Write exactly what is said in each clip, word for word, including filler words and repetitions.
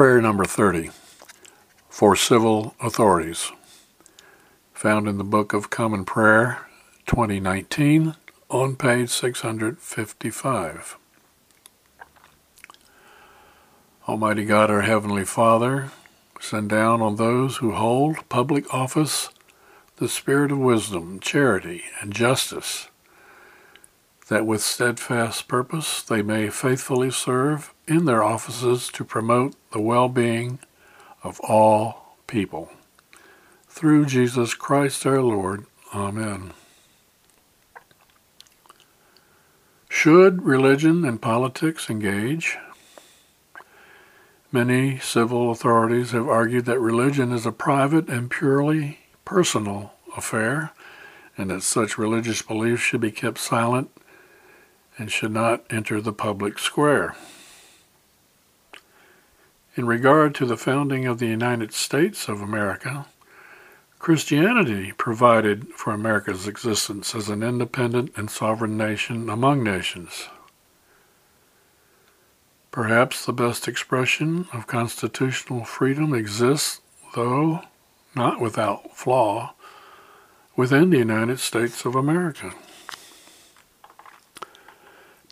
Prayer number thirty, for civil authorities, found in the Book of Common Prayer, twenty nineteen, on page six hundred fifty-five. Almighty God, our Heavenly Father, send down on those who hold public office the spirit of wisdom, charity, and justice, that with steadfast purpose they may faithfully serve in their offices to promote the well-being of all people. Through Jesus Christ our Lord. Amen. Should religion and politics engage? Many civil authorities have argued that religion is a private and purely personal affair, and that such religious beliefs should be kept silent and should not enter the public square. In regard to the founding of the United States of America, Christianity provided for America's existence as an independent and sovereign nation among nations. Perhaps the best expression of constitutional freedom exists, though not without flaw, within the United States of America.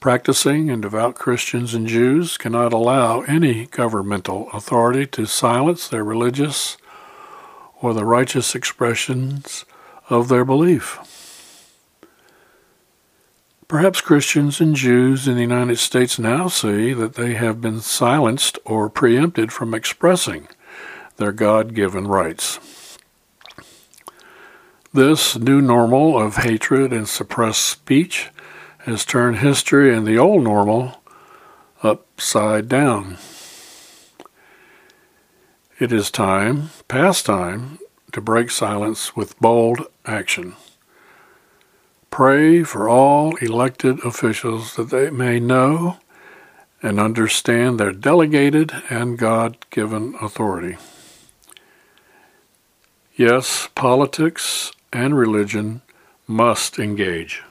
Practicing and devout Christians and Jews cannot allow any governmental authority to silence their religious or the righteous expressions of their belief. Perhaps Christians and Jews in the United States now see that they have been silenced or preempted from expressing their God-given rights. This new normal of hatred and suppressed speech has turned history and the old normal upside down. It is time, past time, to break silence with bold action. Pray for all elected officials that they may know and understand their delegated and God-given authority. Yes, politics and religion must engage.